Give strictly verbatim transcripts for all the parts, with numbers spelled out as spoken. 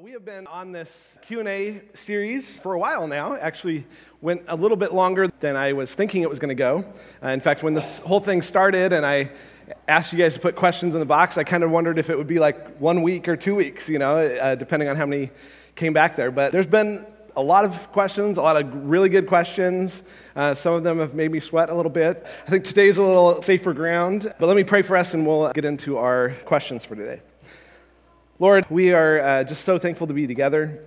We have been on this Q and A series for a while now. Actually went a little bit longer than I was thinking it was going to go. Uh, in fact, when this whole thing started and I asked you guys to put questions in the box, I kind of wondered if it would be like one week or two weeks, you know, uh, depending on how many came back there. But there's been a lot of questions, a lot of really good questions. Uh, some of them have made me sweat a little bit. I think today's a little safer ground. But let me pray for us and we'll get into our questions for today. Lord, we are uh, just so thankful to be together.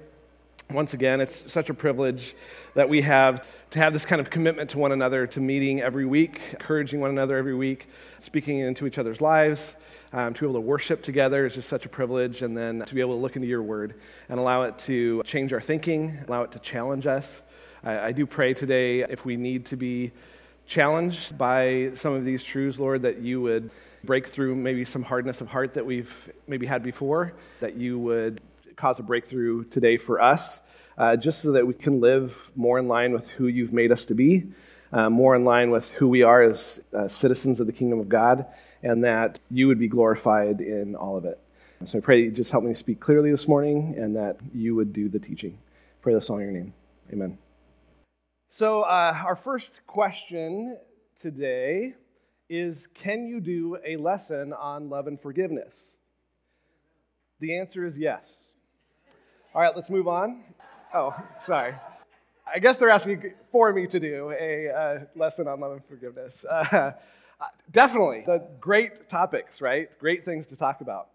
Once again, it's such a privilege that we have to have this kind of commitment to one another, to meeting every week, encouraging one another every week, speaking into each other's lives, um, to be able to worship together is just such a privilege, and then to be able to look into your word and allow it to change our thinking, allow it to challenge us. I, I do pray today, if we need to be challenged by some of these truths, Lord, that you would break through maybe some hardness of heart that we've maybe had before, that you would cause a breakthrough today for us, uh, just so that we can live more in line with who you've made us to be, uh, more in line with who we are as uh, citizens of the kingdom of God, and that you would be glorified in all of it. So I pray that you just help me speak clearly this morning, and that you would do the teaching. I pray this all in your name. Amen. So uh, our first question today is, can you do a lesson on love and forgiveness? The answer is yes. All right, let's move on. Oh, sorry. I guess they're asking for me to do a uh, lesson on love and forgiveness. Uh, definitely. The great topics, right? Great things to talk about.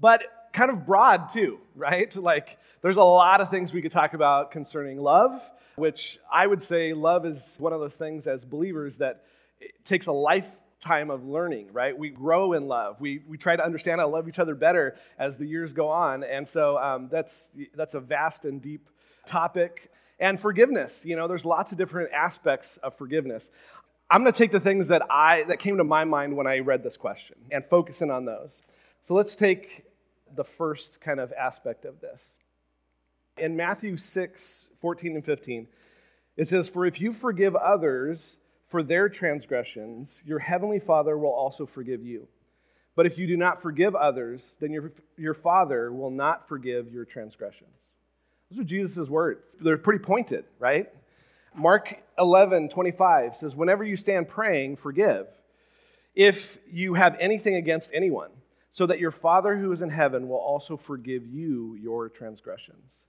But kind of broad, too, right? Like, there's a lot of things we could talk about concerning love, which I would say love is one of those things as believers that it takes a life time of learning, right? We grow in love. We we try to understand how to love each other better as the years go on. And so um, that's that's a vast and deep topic. And forgiveness, you know, there's lots of different aspects of forgiveness. I'm going to take the things that I that came to my mind when I read this question and focus in on those. So let's take the first kind of aspect of this. In Matthew six, fourteen and fifteen, it says, "For if you forgive others for their transgressions, your heavenly Father will also forgive you. But if you do not forgive others, then your your Father will not forgive your transgressions." Those are Jesus' words. They're pretty pointed, right? Mark eleven twenty-five says, "Whenever you stand praying, forgive, if you have anything against anyone, so that your Father who is in heaven will also forgive you your transgressions."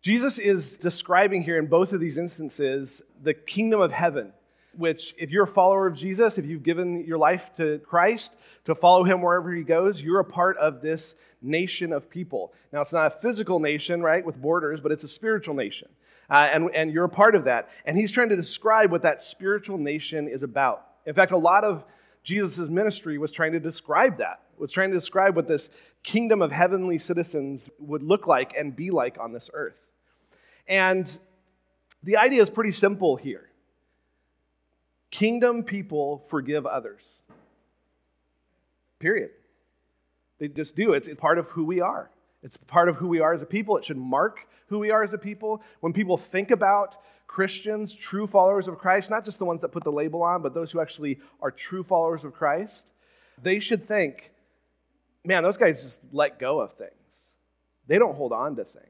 Jesus is describing here in both of these instances the kingdom of heaven, which if you're a follower of Jesus, if you've given your life to Christ, to follow him wherever he goes, you're a part of this nation of people. Now, it's not a physical nation, right, with borders, but it's a spiritual nation, uh, and, and you're a part of that. And he's trying to describe what that spiritual nation is about. In fact, a lot of Jesus' ministry was trying to describe that, was trying to describe what this kingdom of heavenly citizens would look like and be like on this earth. And the idea is pretty simple here. Kingdom people forgive others. Period. They just do. It's part of who we are. It's part of who we are as a people. It should mark who we are as a people. When people think about Christians, true followers of Christ, not just the ones that put the label on, but those who actually are true followers of Christ, they should think, man, those guys just let go of things. They don't hold on to things.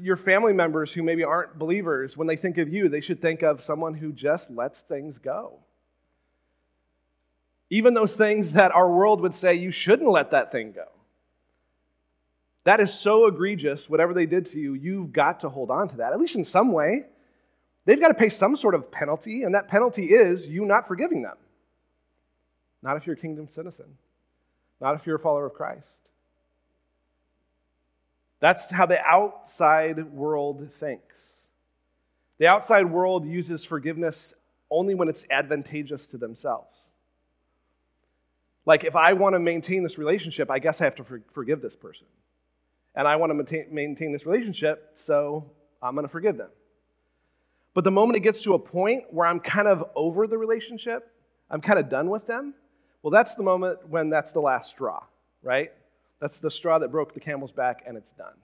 Your family members who maybe aren't believers, when they think of you, they should think of someone who just lets things go. Even those things that our world would say, you shouldn't let that thing go. That is so egregious, whatever they did to you, you've got to hold on to that, at least in some way. They've got to pay some sort of penalty, and that penalty is you not forgiving them. Not if you're a kingdom citizen. Not if you're a follower of Christ. That's how the outside world thinks. The outside world uses forgiveness only when it's advantageous to themselves. Like, if I want to maintain this relationship, I guess I have to forgive this person. And I want to maintain this relationship, so I'm going to forgive them. But the moment it gets to a point where I'm kind of over the relationship, I'm kind of done with them, well, that's the moment when that's the last straw, right? That's the straw that broke the camel's back, and it's done.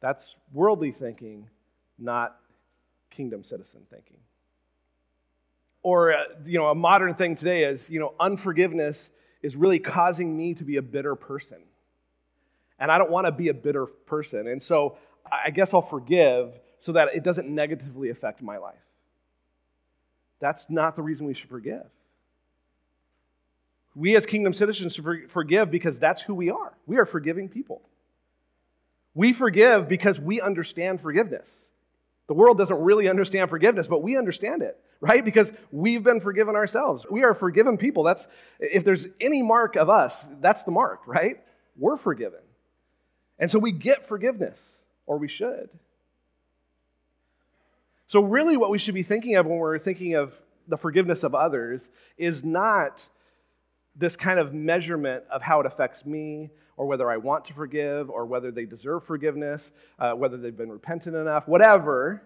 That's worldly thinking, not kingdom citizen thinking. Or, uh, you know, a modern thing today is, you know, unforgiveness is really causing me to be a bitter person. and I don't want to be a bitter person. And so I guess I'll forgive so that it doesn't negatively affect my life. That's not the reason we should forgive. We as kingdom citizens should forgive because that's who we are. We are forgiving people. We forgive because we understand forgiveness. The world doesn't really understand forgiveness, but we understand it, right? Because we've been forgiven ourselves. We are forgiven people. That's, if there's any mark of us, that's the mark, right? We're forgiven. And so we get forgiveness, or we should. So really what we should be thinking of when we're thinking of the forgiveness of others is not this kind of measurement of how it affects me, or whether I want to forgive, or whether they deserve forgiveness, uh, whether they've been repentant enough, whatever.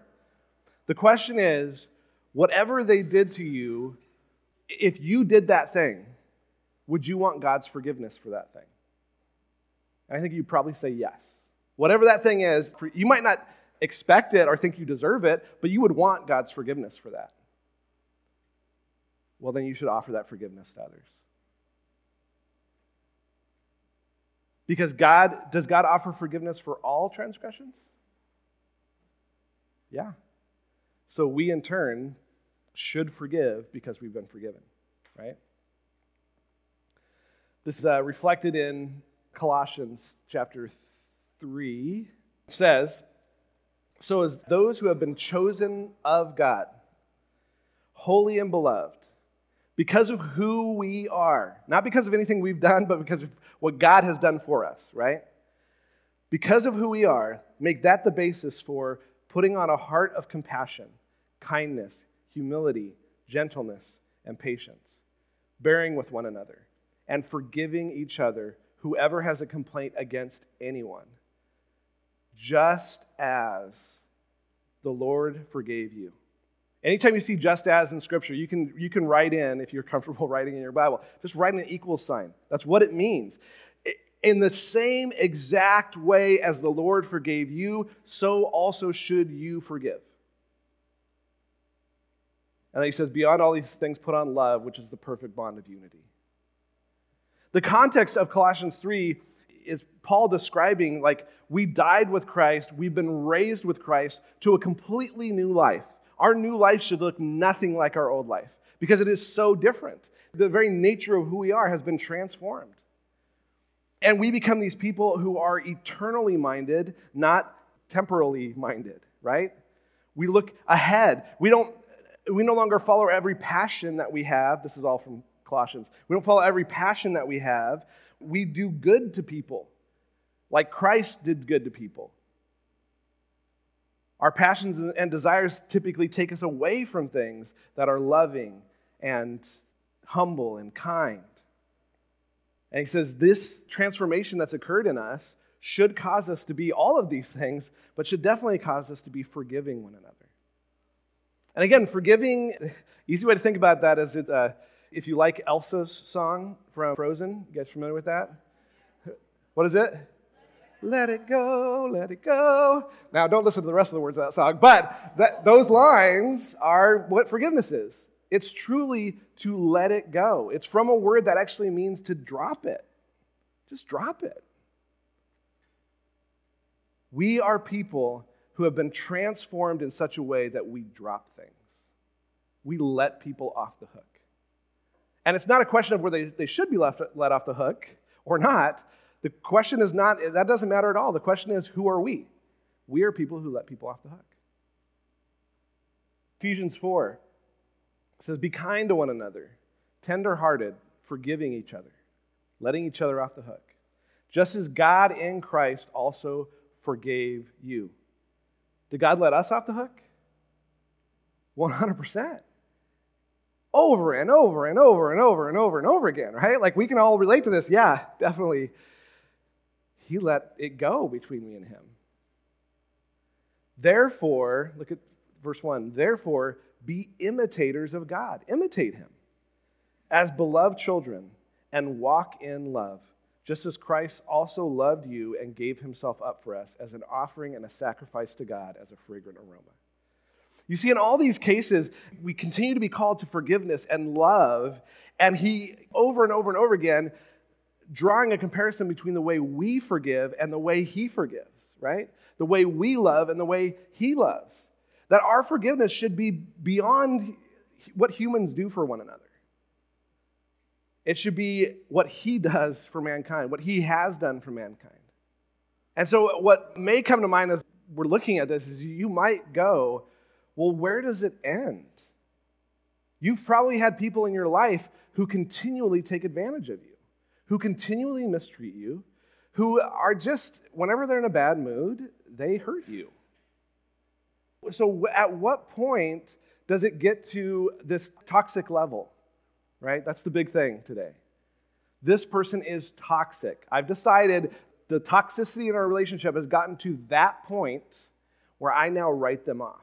The question is, whatever they did to you, if you did that thing, would you want God's forgiveness for that thing? And I think you'd probably say yes. Whatever that thing is, you might not expect it or think you deserve it, but you would want God's forgiveness for that. Well, then you should offer that forgiveness to others. Because God, does God offer forgiveness for all transgressions? Yeah. So we in turn should forgive because we've been forgiven, right? This is uh, reflected in Colossians chapter three. It says, so as those who have been chosen of God, holy and beloved, because of who we are, not because of anything we've done, but because of what God has done for us, right? Because of who we are, make that the basis for putting on a heart of compassion, kindness, humility, gentleness, and patience, bearing with one another, and forgiving each other, whoever has a complaint against anyone, just as the Lord forgave you. Anytime you see just as in Scripture, you can you can write in, if you're comfortable writing in your Bible, just write an equal sign. That's what it means. In the same exact way as the Lord forgave you, so also should you forgive. And then he says, beyond all these things, put on love, which is the perfect bond of unity. The context of Colossians three is Paul describing, like, we died with Christ, we've been raised with Christ to a completely new life. Our new life should look nothing like our old life because it is so different. The very nature of who we are has been transformed. And we become these people who are eternally minded, not temporally minded, right? We look ahead. We don't. We no longer follow every passion that we have. This is all from Colossians. We don't follow every passion that we have. We do good to people, like Christ did good to people. Our passions and desires typically take us away from things that are loving and humble and kind. And he says this transformation that's occurred in us should cause us to be all of these things, but should definitely cause us to be forgiving one another. And again, forgiving, easy way to think about that is it, uh, if you like Elsa's song from Frozen, you guys familiar with that? What is it? Let it go, let it go. Now, don't listen to the rest of the words of that song, but that, those lines are what forgiveness is. It's truly to let it go. It's from a word that actually means to drop it. Just drop it. We are people who have been transformed in such a way that we drop things. We let people off the hook. And it's not a question of whether they, they should be left, let off the hook or not. The question is not, that doesn't matter at all. The question is, who are we? We are people who let people off the hook. Ephesians four says, be kind to one another, tender-hearted, forgiving each other, letting each other off the hook. Just as God in Christ also forgave you. Did God let us off the hook? one hundred percent. Over and over and over and over and over and over again, right? Like, we can all relate to this. Yeah, definitely. He let it go between me and him. Therefore, look at verse one. Therefore, be imitators of God. Imitate him as beloved children and walk in love, just as Christ also loved you and gave himself up for us as an offering and a sacrifice to God as a fragrant aroma. You see, in all these cases, we continue to be called to forgiveness and love, and he, over and over and over again, drawing a comparison between the way we forgive and the way he forgives, right? The way we love and the way he loves. That our forgiveness should be beyond what humans do for one another. It should be what he does for mankind, what he has done for mankind. And so what may come to mind as we're looking at this is you might go, well, where does it end? You've probably had people in your life who continually take advantage of you, who continually mistreat you, who are just, whenever they're in a bad mood, they hurt you. So at what point does it get to this toxic level, right? That's the big thing today. This person is toxic. I've decided the toxicity in our relationship has gotten to that point where I now write them off.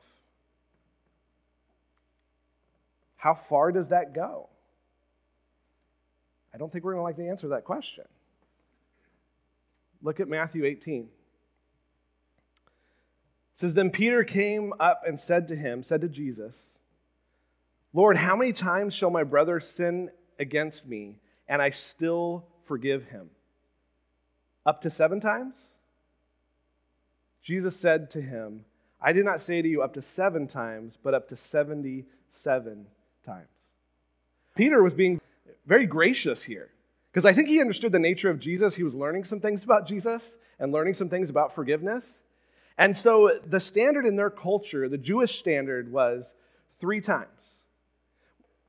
How far does that go? I don't think we're going to like the answer to that question. Look at Matthew eighteen. It says, Then Peter came up and said to him, said to Jesus, Lord, how many times shall my brother sin against me, and I still forgive him? Up to seven times? Jesus said to him, I did not say to you up to seven times, but up to seventy-seven times. Peter was being very gracious here, because I think he understood the nature of Jesus. He was learning some things about Jesus and learning some things about forgiveness. And so the standard in their culture, the Jewish standard, was three times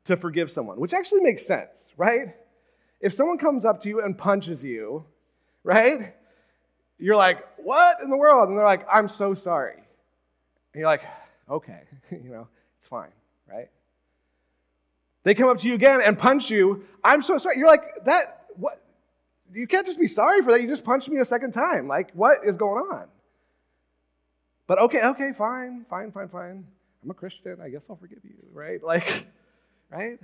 to forgive someone, which actually makes sense, right? If someone comes up to you and punches you, right, you're like, what in the world? And they're like, I'm so sorry. And you're like, okay, you know, it's fine, right? They come up to you again and punch you. I'm so sorry. You're like, that, what? You can't just be sorry for that. You just punched me a second time. Like, what is going on? But okay, okay, fine, fine, fine, fine. I'm a Christian. I guess I'll forgive you, right? Like, right?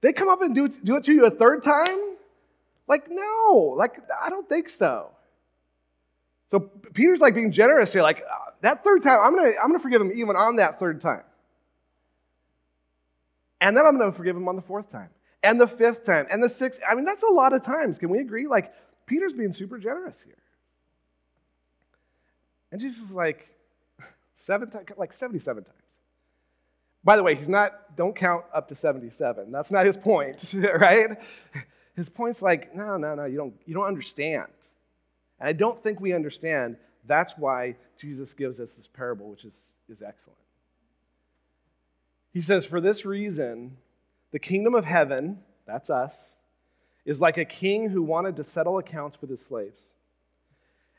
They come up and do, do it to you a third time? Like, no. Like, I don't think so. So Peter's like being generous here. Like, that third time, I'm going to I'm going to forgive him even on that third time. And then I'm going to forgive him on the fourth time, and the fifth time, and the sixth. I mean, that's a lot of times. Can we agree? Like, Peter's being super generous here. And Jesus is like, seven times, like seventy-seven times. By the way, he's not, don't count up to seventy-seven. That's not his point, right? His point's like, no, no, no, you don't, you don't understand. And I don't think we understand. That's why Jesus gives us this parable, which is, is excellent. He says, for this reason, the kingdom of heaven, that's us, is like a king who wanted to settle accounts with his slaves.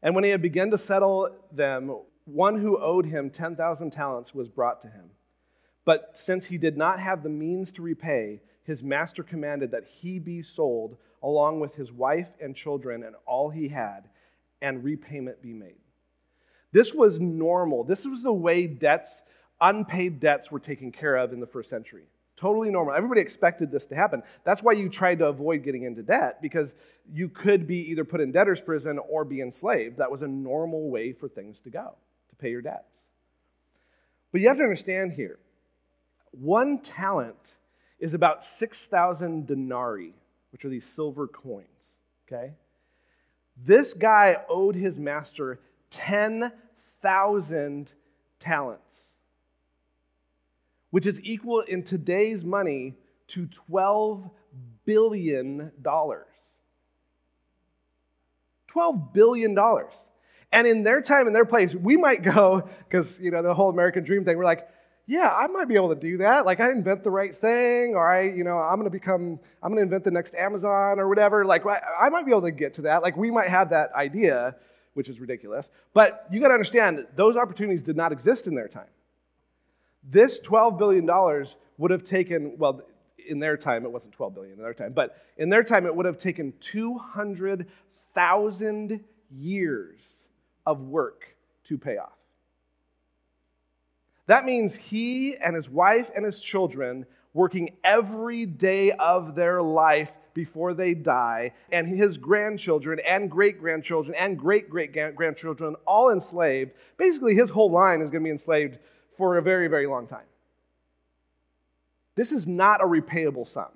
And when he had begun to settle them, one who owed him ten thousand talents was brought to him. But since he did not have the means to repay, his master commanded that he be sold along with his wife and children and all he had, and repayment be made. This was normal. This was the way debts unpaid debts were taken care of in the first century. Totally normal. Everybody expected this to happen. That's why you tried to avoid getting into debt, because you could be either put in debtor's prison or be enslaved. That was a normal way for things to go, to pay your debts. But you have to understand here, one talent is about six thousand denarii, which are these silver coins, okay? This guy owed his master ten thousand talents, which is equal in today's money to twelve billion dollars. twelve billion dollars. And in their time, in their place, we might go, because, you know, the whole American dream thing, we're like, yeah, I might be able to do that. Like, I invent the right thing, or I, you know, I'm going to become, I'm going to invent the next Amazon or whatever. Like, I might be able to get to that. Like, we might have that idea, which is ridiculous. But you got to understand, those opportunities did not exist in their time. This twelve billion dollars would have taken, well, in their time, it wasn't twelve billion dollars in their time, but in their time, it would have taken two hundred thousand years of work to pay off. That means he and his wife and his children working every day of their life before they die, and his grandchildren and great-grandchildren and great-great-grandchildren all enslaved. Basically, his whole line is going to be enslaved for a very, very long time. This is not a repayable sum.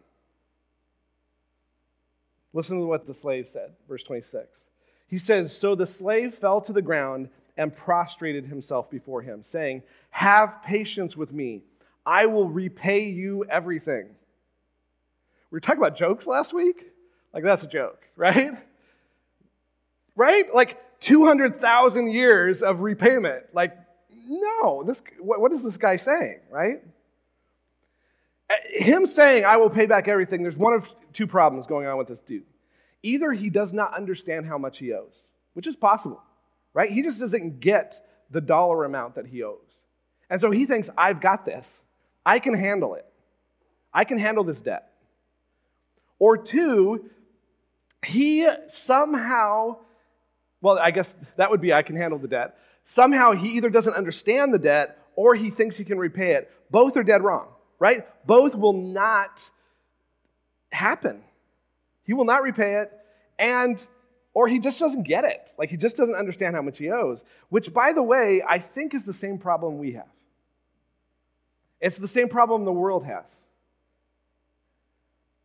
Listen to what the slave said, verse twenty-six. He says, "So the slave fell to the ground and prostrated himself before him, saying, 'Have patience with me. I will repay you everything.'" We were talking about jokes last week. Like, that's a joke, right? Right? Like, two hundred thousand years of repayment. Like, no. This, what, what is this guy saying, right? Him saying, "I will pay back everything," there's one of two problems going on with this dude. Either he does not understand how much he owes, which is possible, right? He just doesn't get the dollar amount that he owes. And so he thinks, "I've got this. I can handle it. I can handle this debt." Or two, he somehow, well, I guess that would be "I can handle the debt." Somehow he either doesn't understand the debt or he thinks he can repay it. Both are dead wrong, right? Both will not happen. He will not repay it, and or he just doesn't get it. Like, he just doesn't understand how much he owes, which, by the way, I think is the same problem we have. It's the same problem the world has.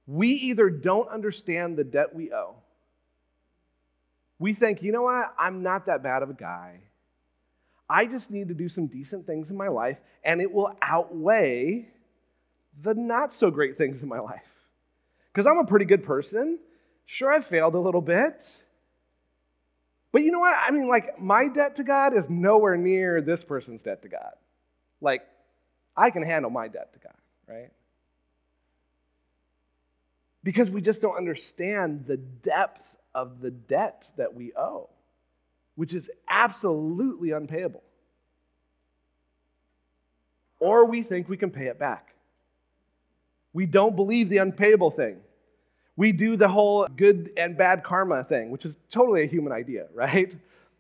We either don't understand the debt we owe. We think, you know what? I'm not that bad of a guy. I just need to do some decent things in my life, and it will outweigh the not so great things in my life. Because I'm a pretty good person. Sure, I failed a little bit. But you know what? I mean, like, my debt to God is nowhere near this person's debt to God. Like, I can handle my debt to God, right? Because we just don't understand the depth of the debt that we owe, which is absolutely unpayable. Or we think we can pay it back. We don't believe the unpayable thing. We do the whole good and bad karma thing, which is totally a human idea, right?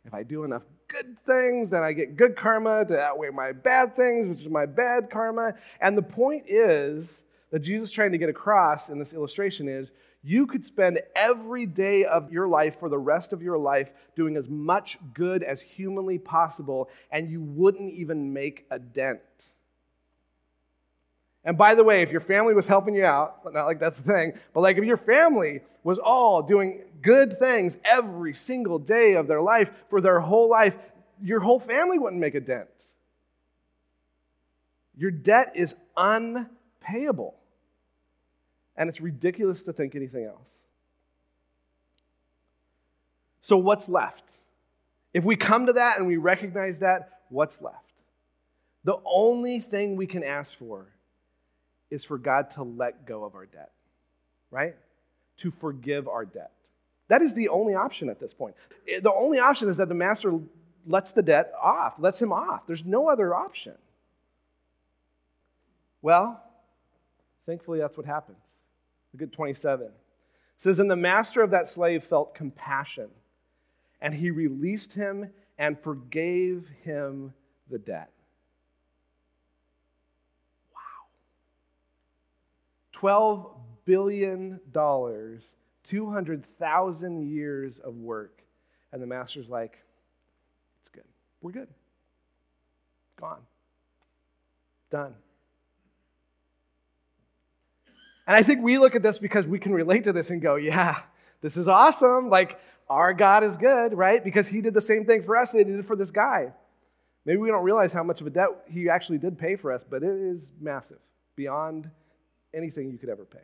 If I do enough good things, then I get good karma to outweigh my bad things, which is my bad karma. And the point is that Jesus is trying to get across in this illustration is you could spend every day of your life for the rest of your life doing as much good as humanly possible, and you wouldn't even make a dent. And by the way, if your family was helping you out, not like that's the thing, but like if your family was all doing good things every single day of their life for their whole life, your whole family wouldn't make a dent. Your debt is unpayable. And it's ridiculous to think anything else. So what's left? If we come to that and we recognize that, what's left? The only thing we can ask for is for God to let go of our debt, right? To forgive our debt. That is the only option at this point. The only option is that the master lets the debt off, lets him off. There's no other option. Well, thankfully, that's what happens. Look at twenty-seven. It says, "And the master of that slave felt compassion, and he released him and forgave him the debt." twelve billion dollars, two hundred thousand years of work. And the master's like, "It's good. We're good. Gone. Done." And I think we look at this because we can relate to this and go, yeah, this is awesome. Like, our God is good, right? Because he did the same thing for us that he did for this guy. Maybe we don't realize how much of a debt he actually did pay for us, but it is massive, beyond anything you could ever pay.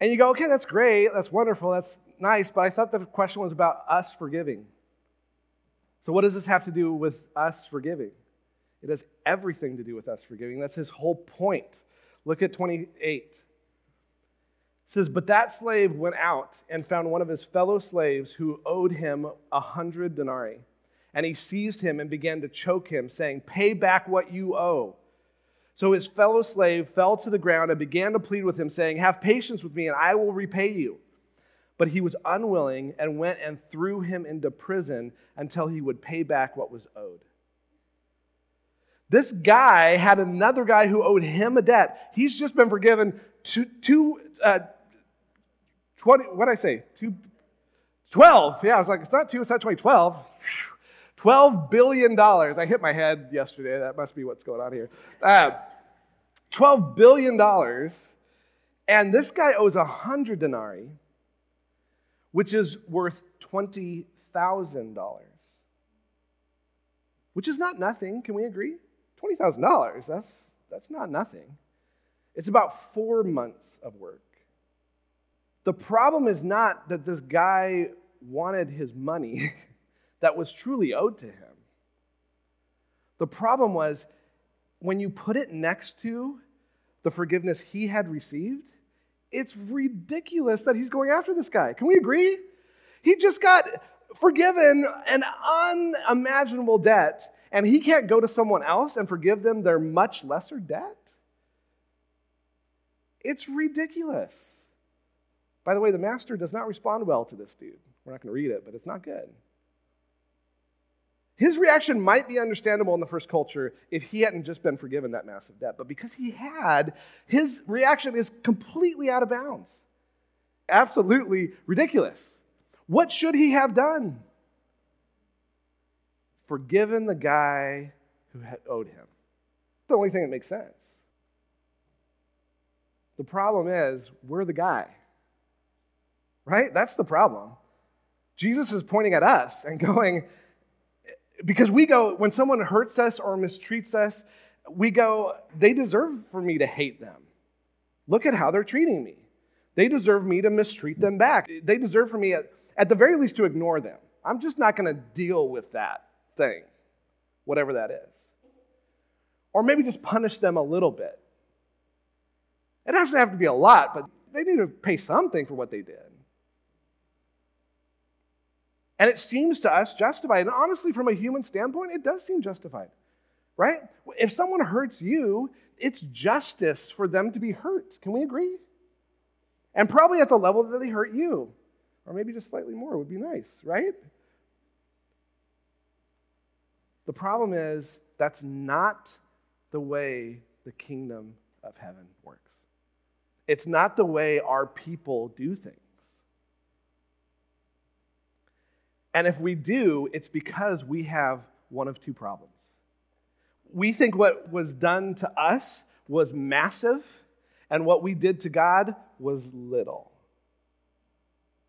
And you go, okay, that's great, that's wonderful, that's nice, but I thought the question was about us forgiving. So what does this have to do with us forgiving? It has everything to do with us forgiving. That's his whole point. Look at twenty-eight. It says, "But that slave went out and found one of his fellow slaves who owed him a hundred denarii. And he seized him and began to choke him, saying, 'Pay back what you owe.' So his fellow slave fell to the ground and began to plead with him, saying, 'Have patience with me, and I will repay you.' But he was unwilling and went and threw him into prison until he would pay back what was owed." This guy had another guy who owed him a debt. He's just been forgiven two, two uh, twenty, what did I say? Two, twelve. Yeah, I was like, it's not two, it's not twenty, twelve. twelve billion dollars. I hit my head yesterday. That must be what's going on here. Uh, twelve billion dollars. And this guy owes one hundred denarii, which is worth twenty thousand dollars, which is not nothing. Can we agree? twenty thousand dollars, that's that's not nothing. It's about four months of work. The problem is not that this guy wanted his money that was truly owed to him. The problem was when you put it next to the forgiveness he had received, it's ridiculous that he's going after this guy. Can we agree? He just got forgiven an unimaginable debt, and he can't go to someone else and forgive them their much lesser debt? It's ridiculous. By the way, the master does not respond well to this dude. We're not going to read it, but it's not good. His reaction might be understandable in the first culture if he hadn't just been forgiven that massive debt. But because he had, his reaction is completely out of bounds. Absolutely ridiculous. What should he have done? Forgiven the guy who had owed him. That's the only thing that makes sense. The problem is, we're the guy. Right? That's the problem. Jesus is pointing at us and going, because we go, when someone hurts us or mistreats us, we go, they deserve for me to hate them. Look at how they're treating me. They deserve me to mistreat them back. They deserve for me, at, at the very least, to ignore them. I'm just not going to deal with that thing, whatever that is. Or maybe just punish them a little bit. It doesn't have to be a lot, but they need to pay something for what they did. And it seems to us justified. And honestly, from a human standpoint, it does seem justified, right? If someone hurts you, it's justice for them to be hurt. Can we agree? And probably at the level that they hurt you. Or maybe just slightly more would be nice, right? The problem is that's not the way the kingdom of heaven works. It's not the way our people do things. And if we do, it's because we have one of two problems. We think what was done to us was massive, and what we did to God was little.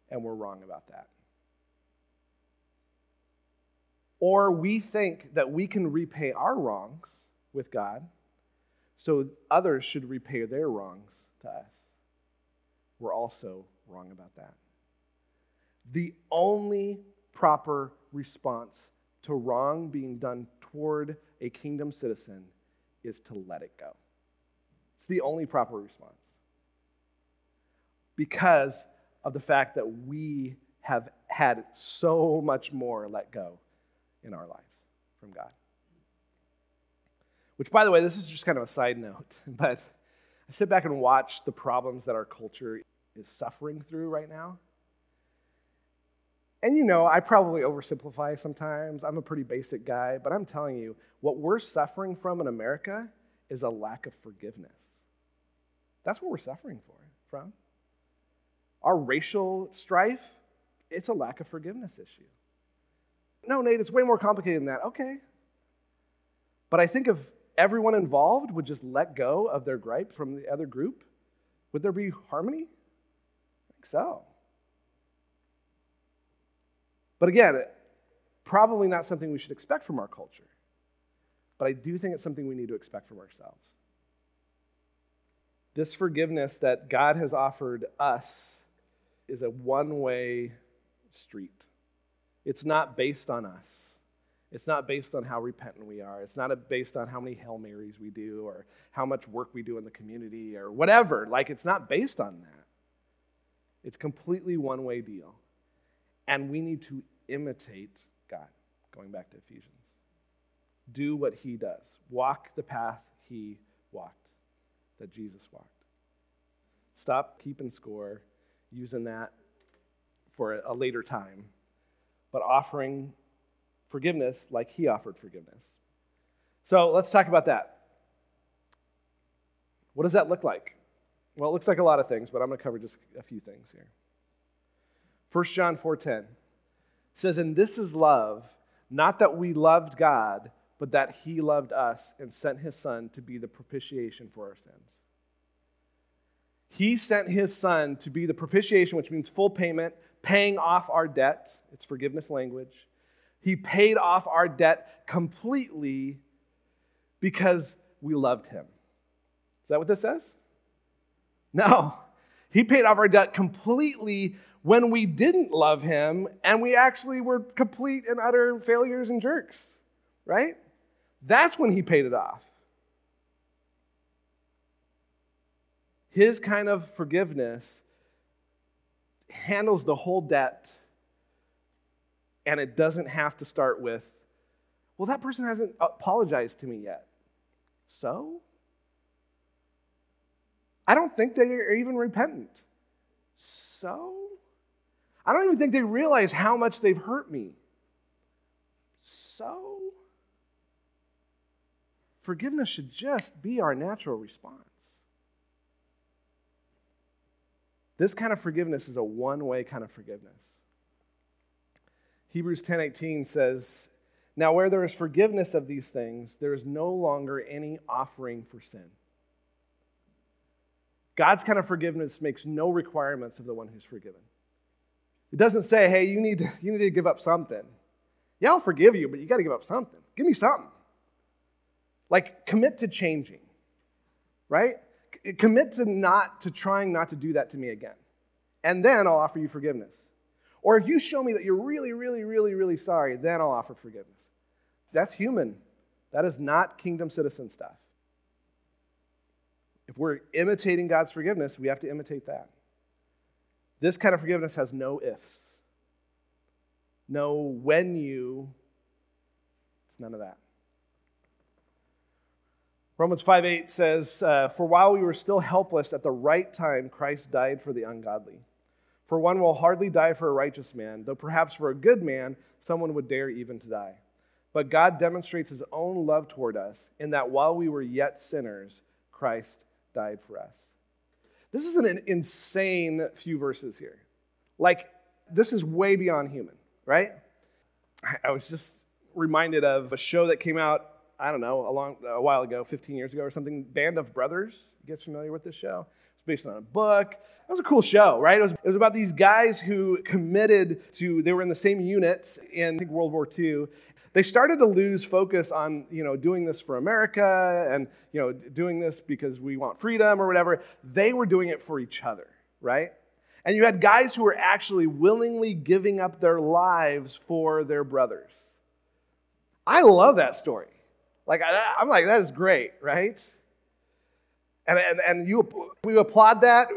And we're wrong about that. Or we think that we can repay our wrongs with God, so others should repay their wrongs to us. We're also wrong about that. The only proper response to wrong being done toward a kingdom citizen is to let it go. It's the only proper response because of the fact that we have had so much more let go in our lives from God. Which, by the way, this is just kind of a side note, but I sit back and watch the problems that our culture is suffering through right now. And you know, I probably oversimplify sometimes. I'm a pretty basic guy, but I'm telling you, what we're suffering from in America is a lack of forgiveness. That's what we're suffering for, from. Our racial strife, it's a lack of forgiveness issue. No, Nate, it's way more complicated than that. Okay. But I think if everyone involved would just let go of their gripe from the other group, would there be harmony? I think so. But again, probably not something we should expect from our culture. But I do think it's something we need to expect from ourselves. This forgiveness that God has offered us is a one-way street. It's not based on us. It's not based on how repentant we are. It's not based on how many Hail Marys we do or how much work we do in the community or whatever. Like, it's not based on that. It's completely one-way deal. And we need to imitate God, going back to Ephesians. Do what he does. Walk the path he walked, that Jesus walked. Stop keeping score, using that for a later time, but offering forgiveness like he offered forgiveness. So let's talk about that. What does that look like? Well, it looks like a lot of things, but I'm going to cover just a few things here. First John four ten says, and this is love, not that we loved God, but that he loved us and sent his son to be the propitiation for our sins. He sent his son to be the propitiation, which means full payment, paying off our debt. It's forgiveness language. He paid off our debt completely because we loved him. Is that what this says? No. He paid off our debt completely when we didn't love him and we actually were complete and utter failures and jerks, right? That's when he paid it off. His kind of forgiveness handles the whole debt, and it doesn't have to start with, well, that person hasn't apologized to me yet. So? I don't think they are even repentant. So? I don't even think they realize how much they've hurt me. So? Forgiveness should just be our natural response. This kind of forgiveness is a one-way kind of forgiveness. Hebrews ten eighteen says, now where there is forgiveness of these things, there is no longer any offering for sin. God's kind of forgiveness makes no requirements of the one who's forgiven. It doesn't say, hey, you need to, you need to give up something. Yeah, I'll forgive you, but you got to give up something. Give me something. Like, commit to changing, right? C- commit to not to trying not to do that to me again. And then I'll offer you forgiveness. Or if you show me that you're really, really, really, really sorry, then I'll offer forgiveness. That's human. That is not kingdom citizen stuff. If we're imitating God's forgiveness, we have to imitate that. This kind of forgiveness has no ifs. No when you, it's none of that. Romans five eight says, uh, for while we were still helpless, at the right time Christ died for the ungodly. For one will hardly die for a righteous man, though perhaps for a good man someone would dare even to die. But God demonstrates his own love toward us in that while we were yet sinners, Christ died for us. This is an insane few verses here. Like, this is way beyond human, right? I was just reminded of a show that came out, I don't know, a, long, a while ago, fifteen years ago or something, Band of Brothers. You guys familiar with this show? Based on a book. It was a cool show, right? It was, it was about these guys who committed to, they were in the same unit in, I think, World War Two. They started to lose focus on, you know, doing this for America and, you know, doing this because we want freedom or whatever. They were doing it for each other, right? And you had guys who were actually willingly giving up their lives for their brothers. I love that story. Like, I, I'm like, that is great, right? And, and and you we applaud that.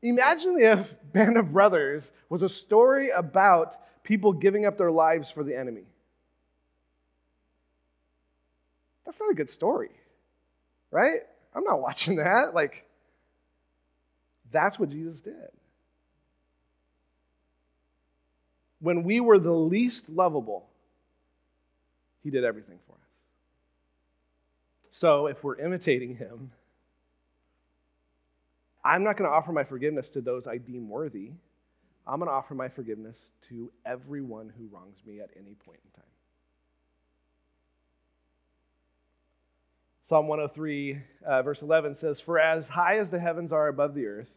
Imagine if Band of Brothers was a story about people giving up their lives for the enemy. That's not a good story, right? I'm not watching that. Like, that's what Jesus did. When we were the least lovable, he did everything for us. So if we're imitating him, I'm not going to offer my forgiveness to those I deem worthy. I'm going to offer my forgiveness to everyone who wrongs me at any point in time. Psalm one oh three, uh, verse eleven says, for as high as the heavens are above the earth,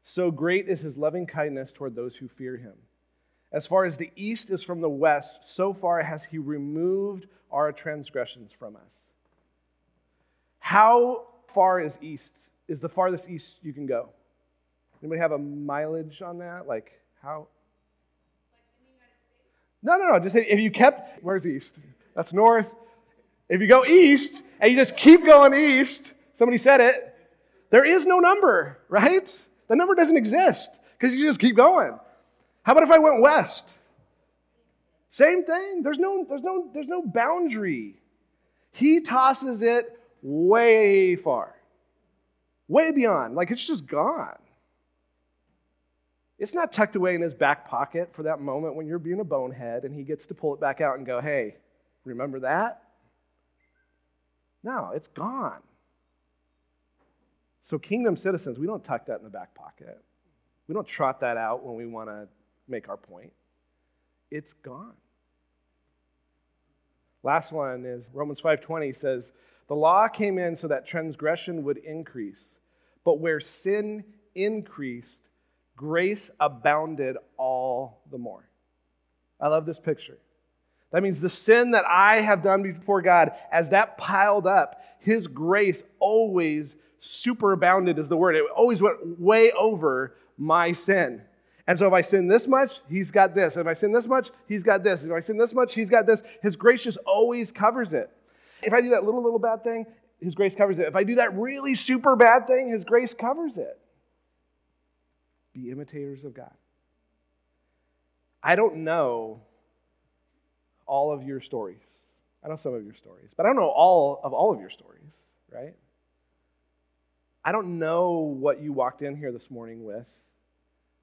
so great is his loving kindness toward those who fear him. As far as the east is from the west, so far has he removed our transgressions from us. How far is east? Is the farthest east you can go? Anybody have a mileage on that? Like, how? No, no, no. Just if you kept, where's east? That's north. If you go east and you just keep going east, somebody said it, there is no number, right? The number doesn't exist because you just keep going. How about if I went west? Same thing. There's no, there's no, there's no boundary. He tosses it way far. Way beyond. Like, it's just gone. It's not tucked away in his back pocket for that moment when you're being a bonehead and he gets to pull it back out and go, hey, remember that? No, it's gone. So kingdom citizens, we don't tuck that in the back pocket. We don't trot that out when we want to make our point. It's gone. Last one is Romans five twenty says, the law came in so that transgression would increase. But where sin increased, grace abounded all the more. I love this picture. That means the sin that I have done before God, as that piled up, his grace always superabounded is the word. It always went way over my sin. And so if I sin this much, he's got this. If I sin this much, he's got this. If I sin this much, he's got this. His grace just always covers it. If I do that little, little bad thing, his grace covers it. If I do that really super bad thing, his grace covers it. Be imitators of God. I don't know all of your stories. I know some of your stories, but I don't know all of all of your stories, right? I don't know what you walked in here this morning with.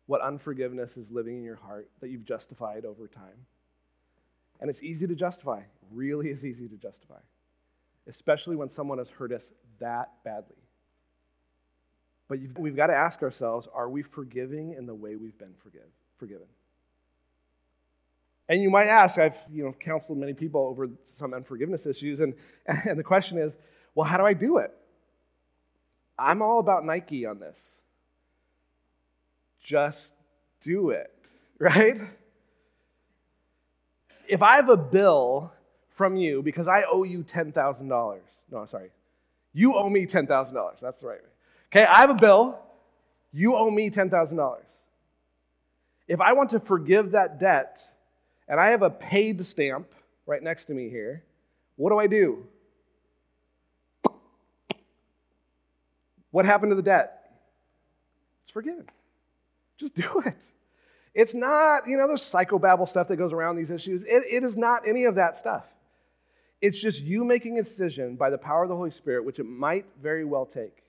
What unforgiveness is living in your heart that you've justified over time. And it's easy to justify. It really is easy to justify, especially when someone has hurt us that badly. But you've, we've got to ask ourselves, are we forgiving in the way we've been forgive, forgiven? And you might ask, I've you know counseled many people over some unforgiveness issues, and, and the question is, well, how do I do it? I'm all about Nike on this. Just do it, right? If I have a bill from you because I owe you ten thousand dollars, no, sorry, you owe me ten thousand dollars, that's the right way. Okay, I have a bill, you owe me ten thousand dollars. If I want to forgive that debt and I have a paid stamp right next to me here, what do I do? What happened to the debt? It's forgiven. Just do it. It's not, you know, there's psychobabble stuff that goes around these issues. It, it is not any of that stuff. It's just you making a decision by the power of the Holy Spirit, which it might very well take.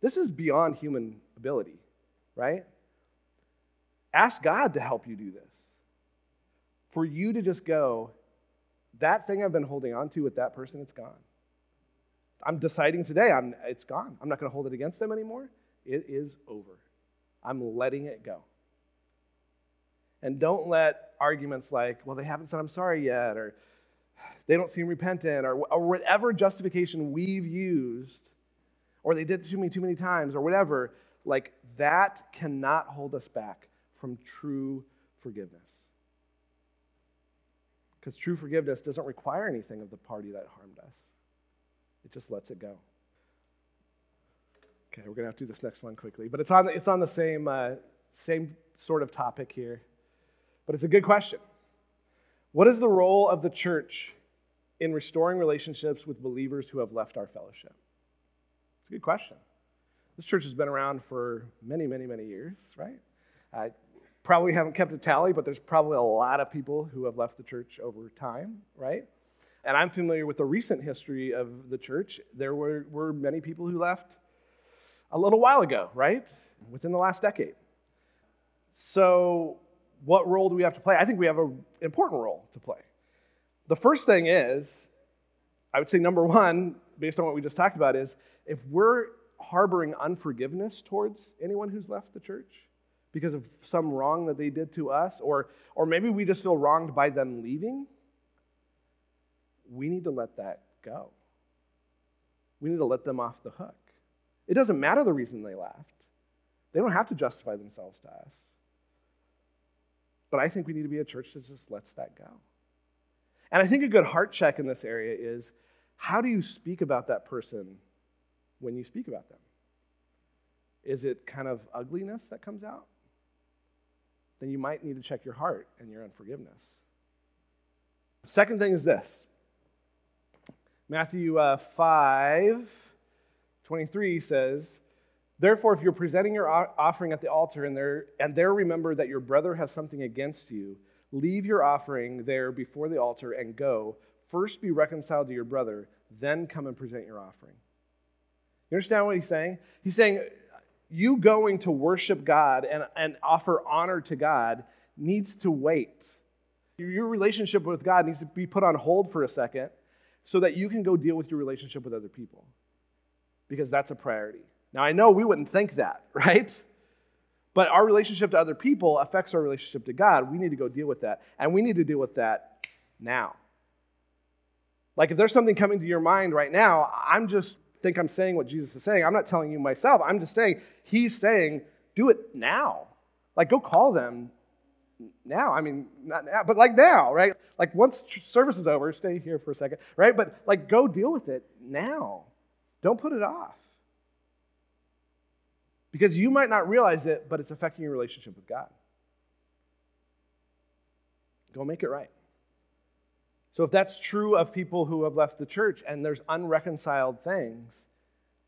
This is beyond human ability, right? Ask God to help you do this. For you to just go, that thing I've been holding on to with that person, it's gone. I'm deciding today, I'm, it's gone. I'm not going to hold it against them anymore. It is over. I'm letting it go. And don't let arguments like, well, they haven't said I'm sorry yet, or they don't seem repentant, or, or whatever justification we've used, or they did it to me too many times, or whatever, like that cannot hold us back from true forgiveness. Because true forgiveness doesn't require anything of the party that harmed us. It just lets it go. Okay, we're going to have to do this next one quickly, but it's on it's on the same uh, same sort of topic here, but it's a good question. What is the role of the church in restoring relationships with believers who have left our fellowship? It's a good question. This church has been around for many, many, many years, right? I probably haven't kept a tally, but there's probably a lot of people who have left the church over time, right? And I'm familiar with the recent history of the church. There were, were many people who left a little while ago, right? Within the last decade. So what role do we have to play? I think we have an important role to play. The first thing is, I would say number one, based on what we just talked about, is if we're harboring unforgiveness towards anyone who's left the church because of some wrong that they did to us, or, or maybe we just feel wronged by them leaving, we need to let that go. We need to let them off the hook. It doesn't matter the reason they left. They don't have to justify themselves to us. But I think we need to be a church that just lets that go. And I think a good heart check in this area is, how do you speak about that person when you speak about them? Is it kind of ugliness that comes out? Then you might need to check your heart and your unforgiveness. Second thing is this. Matthew uh, five twenty-three says, therefore, if you're presenting your offering at the altar and there, and there remember that your brother has something against you, leave your offering there before the altar and go. First be reconciled to your brother, then come and present your offering. You understand what he's saying? He's saying you going to worship God and, and offer honor to God needs to wait. Your relationship with God needs to be put on hold for a second so that you can go deal with your relationship with other people. Because that's a priority. Now, I know we wouldn't think that, right? But our relationship to other people affects our relationship to God. We need to go deal with that. And we need to deal with that now. Like if there's something coming to your mind right now, I'm just think I'm saying what Jesus is saying. I'm not telling you myself. I'm just saying, he's saying, do it now. Like, go call them now. I mean, not now, but like now, right? Like, once service is over, stay here for a second, right? But like, go deal with it now. Don't put it off. Because you might not realize it, but it's affecting your relationship with God. Go make it right. So if that's true of people who have left the church and there's unreconciled things,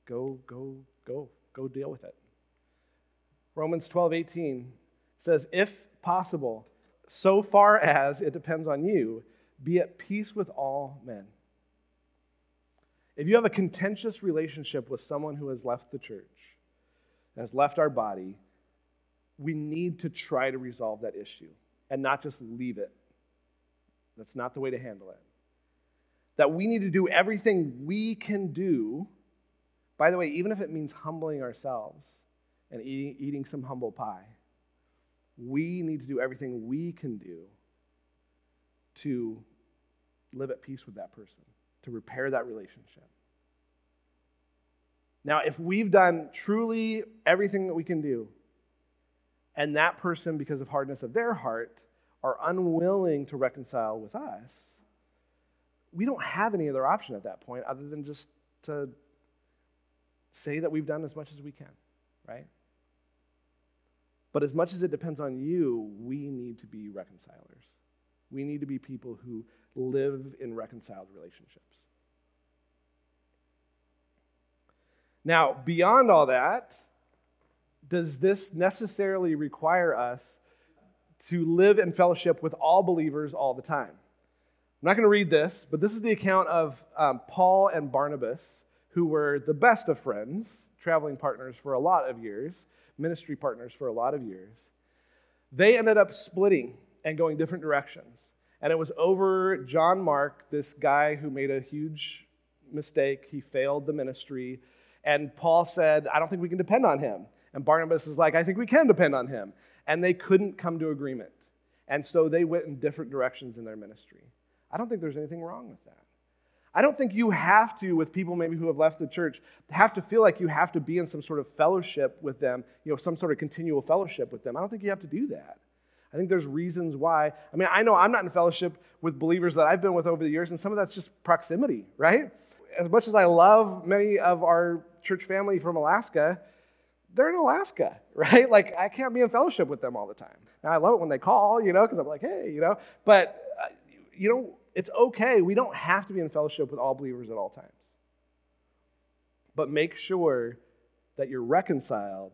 go, go, go, go deal with it. Romans twelve eighteen says, if possible, so far as it depends on you, be at peace with all men. If you have a contentious relationship with someone who has left the church, has left our body, we need to try to resolve that issue and not just leave it. That's not the way to handle it. That we need to do everything we can do, by the way, even if it means humbling ourselves and eating, eating some humble pie, we need to do everything we can do to live at peace with that person, to repair that relationship. Now, if we've done truly everything that we can do, and that person, because of hardness of their heart, are unwilling to reconcile with us, we don't have any other option at that point other than just to say that we've done as much as we can, right? But as much as it depends on you, we need to be reconcilers. We need to be people who live in reconciled relationships. Now, beyond all that, does this necessarily require us to live in fellowship with all believers all the time? I'm not going to read this, but this is the account of um, Paul and Barnabas, who were the best of friends, traveling partners for a lot of years, ministry partners for a lot of years. They ended up splitting and going different directions. And it was over John Mark, this guy who made a huge mistake. He failed the ministry. And Paul said, I don't think we can depend on him. And Barnabas is like, I think we can depend on him. And they couldn't come to agreement. And so they went in different directions in their ministry. I don't think there's anything wrong with that. I don't think you have to, with people maybe who have left the church, have to feel like you have to be in some sort of fellowship with them, you know, some sort of continual fellowship with them. I don't think you have to do that. I think there's reasons why. I mean, I know I'm not in fellowship with believers that I've been with over the years, and some of that's just proximity, right? As much as I love many of our church family from Alaska, they're in Alaska, right? Like, I can't be in fellowship with them all the time. Now, I love it when they call, you know, because I'm like, hey, you know. But, uh, you know, it's okay. We don't have to be in fellowship with all believers at all times. But make sure that you're reconciled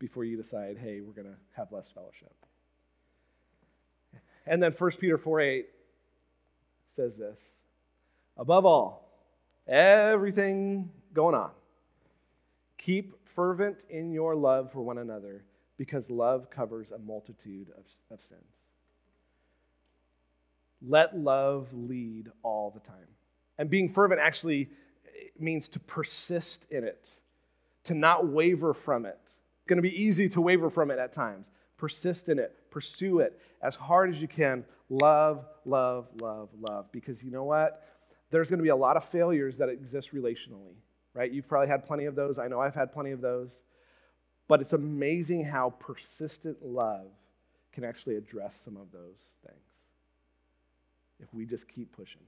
before you decide, hey, we're going to have less fellowship. And then First Peter four eight says this, above all, everything going on, keep fervent in your love for one another, because love covers a multitude of, of sins. Let love lead all the time. And being fervent actually means to persist in it, to not waver from it. It's going to be easy to waver from it at times. Persist in it. Pursue it as hard as you can. Love, love, love, love. Because you know what? There's going to be a lot of failures that exist relationally, right? You've probably had plenty of those. I know I've had plenty of those. But it's amazing how persistent love can actually address some of those things if we just keep pushing.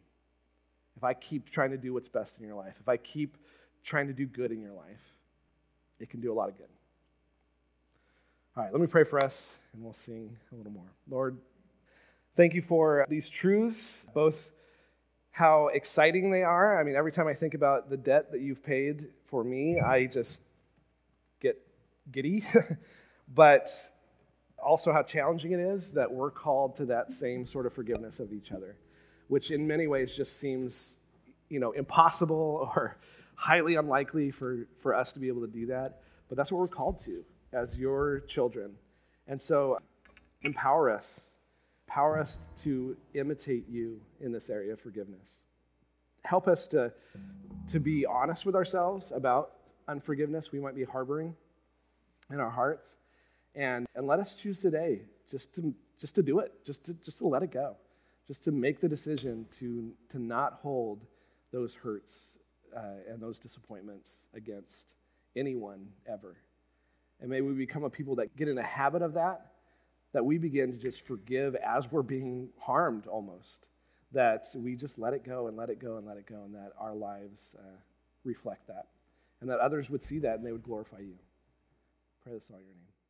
If I keep trying to do what's best in your life, if I keep trying to do good in your life, it can do a lot of good. All right, let me pray for us, and we'll sing a little more. Lord, thank you for these truths, both how exciting they are. I mean, every time I think about the debt that you've paid for me, I just get giddy. But also how challenging it is that we're called to that same sort of forgiveness of each other, which in many ways just seems, you know, impossible or highly unlikely for, for us to be able to do that. But that's what we're called to as your children. And so empower us. Empower us to imitate you in this area of forgiveness. Help us to, to be honest with ourselves about unforgiveness we might be harboring in our hearts. And, and let us choose today just to just to do it, just to just to let it go, just to make the decision to, to not hold those hurts uh, and those disappointments against anyone ever. And may we become a people that get in a habit of that, that we begin to just forgive as we're being harmed almost, that we just let it go and let it go and let it go, and that our lives uh, reflect that, and that others would see that and they would glorify you. Pray this all in your name.